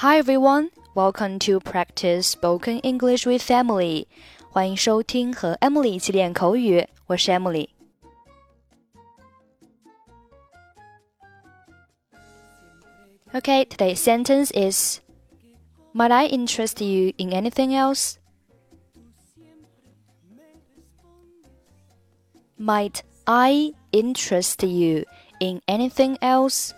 Hi everyone, welcome to practice spoken English with Emily. 欢迎收听和 Emily 一起练口语，我是 Emily。Okay, today's sentence is, Might I interest you in anything else? Might I interest you in anything else?Might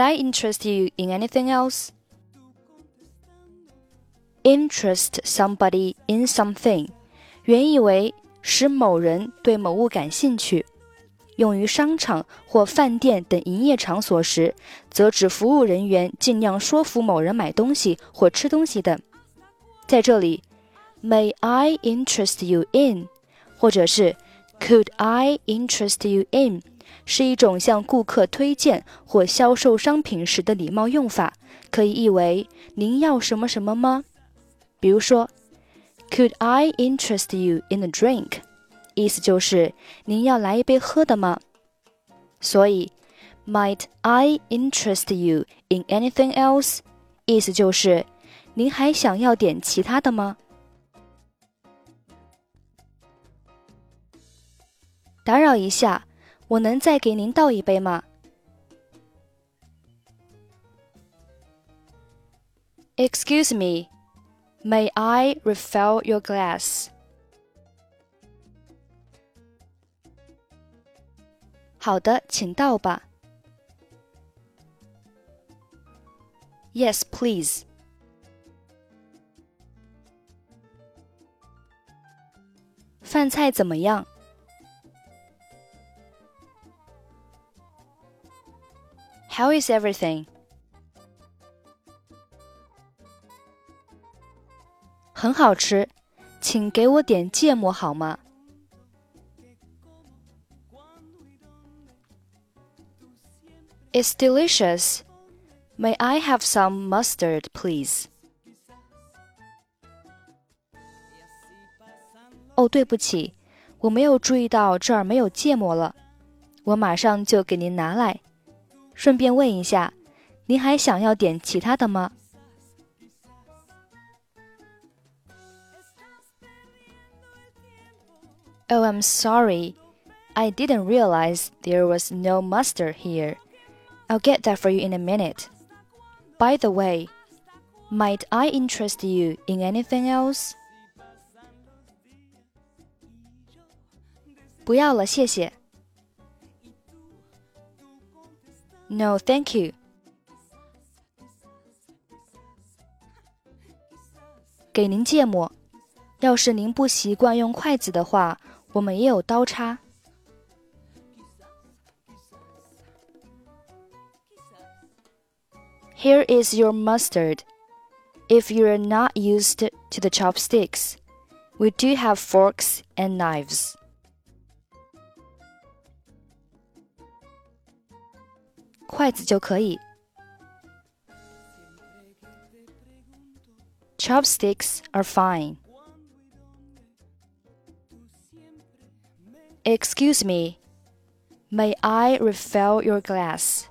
I interest you in anything else? Interest somebody in something. 原意为使某人对某物感兴趣，用于商场或饭店等营业场所时，则指服务人员尽量说服某人买东西或吃东西等。在这里 ，May I interest you in? 或者是 Could I interest you in?是一种向顾客推荐或销售商品时的礼貌用法，可以译为“您要什么什么吗？”比如说 ，Could I interest you in a drink？ 意思就是您要来一杯喝的吗？所以 ，Might I interest you in anything else？ 意思就是您还想要点其他的吗？打扰一下。我能再给您倒一杯吗 ？Excuse me, may I refill your glass? 好的，请倒吧。Yes, please. 饭菜怎么样？How is everything? 很好吃，请给我点芥末好吗？ It's delicious. May I have some mustard, please? 对不起，我没有注意到这儿没有芥末了，我马上就给您拿来。顺便问一下，您还想要点其他的吗 ？Oh, I'm sorry. I didn't realize there was no mustard here. I'll get that for you in a minute. By the way, might I interest you in anything else? 不要了，谢谢。No, thank you. 给您芥末，要是您不习惯用筷子的话，我们也有刀叉。Here is your mustard. If you're not used to the chopsticks, we do have forks and knives.筷子就可以。Chopsticks are fine. Excuse me, may I refill your glass?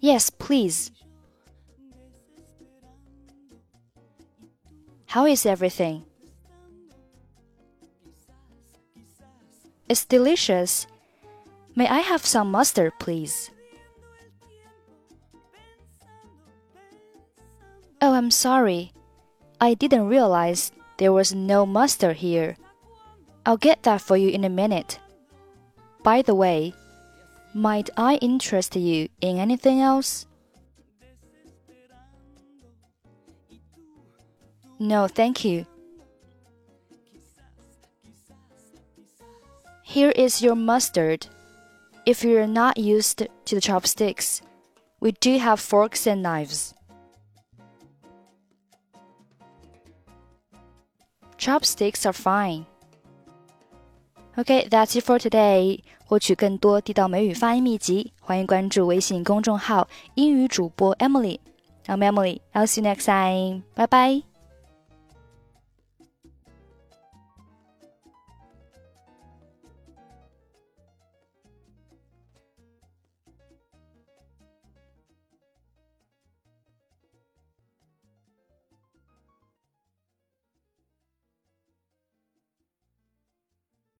Yes, please. How is everything?It's delicious. May I have some mustard, please? Oh, I'm sorry. I didn't realize there was no mustard here. I'll get that for you in a minute. By the way, might I interest you in anything else? No, thank you.Here is your mustard. If you're not used to the chopsticks, we do have forks and knives. Chopsticks are fine. Okay, that's it for today. 获取更多地道美语发音秘籍，欢迎关注微信公众号英语主播 Emily. I'm Emily. I'll see you next time. Bye bye.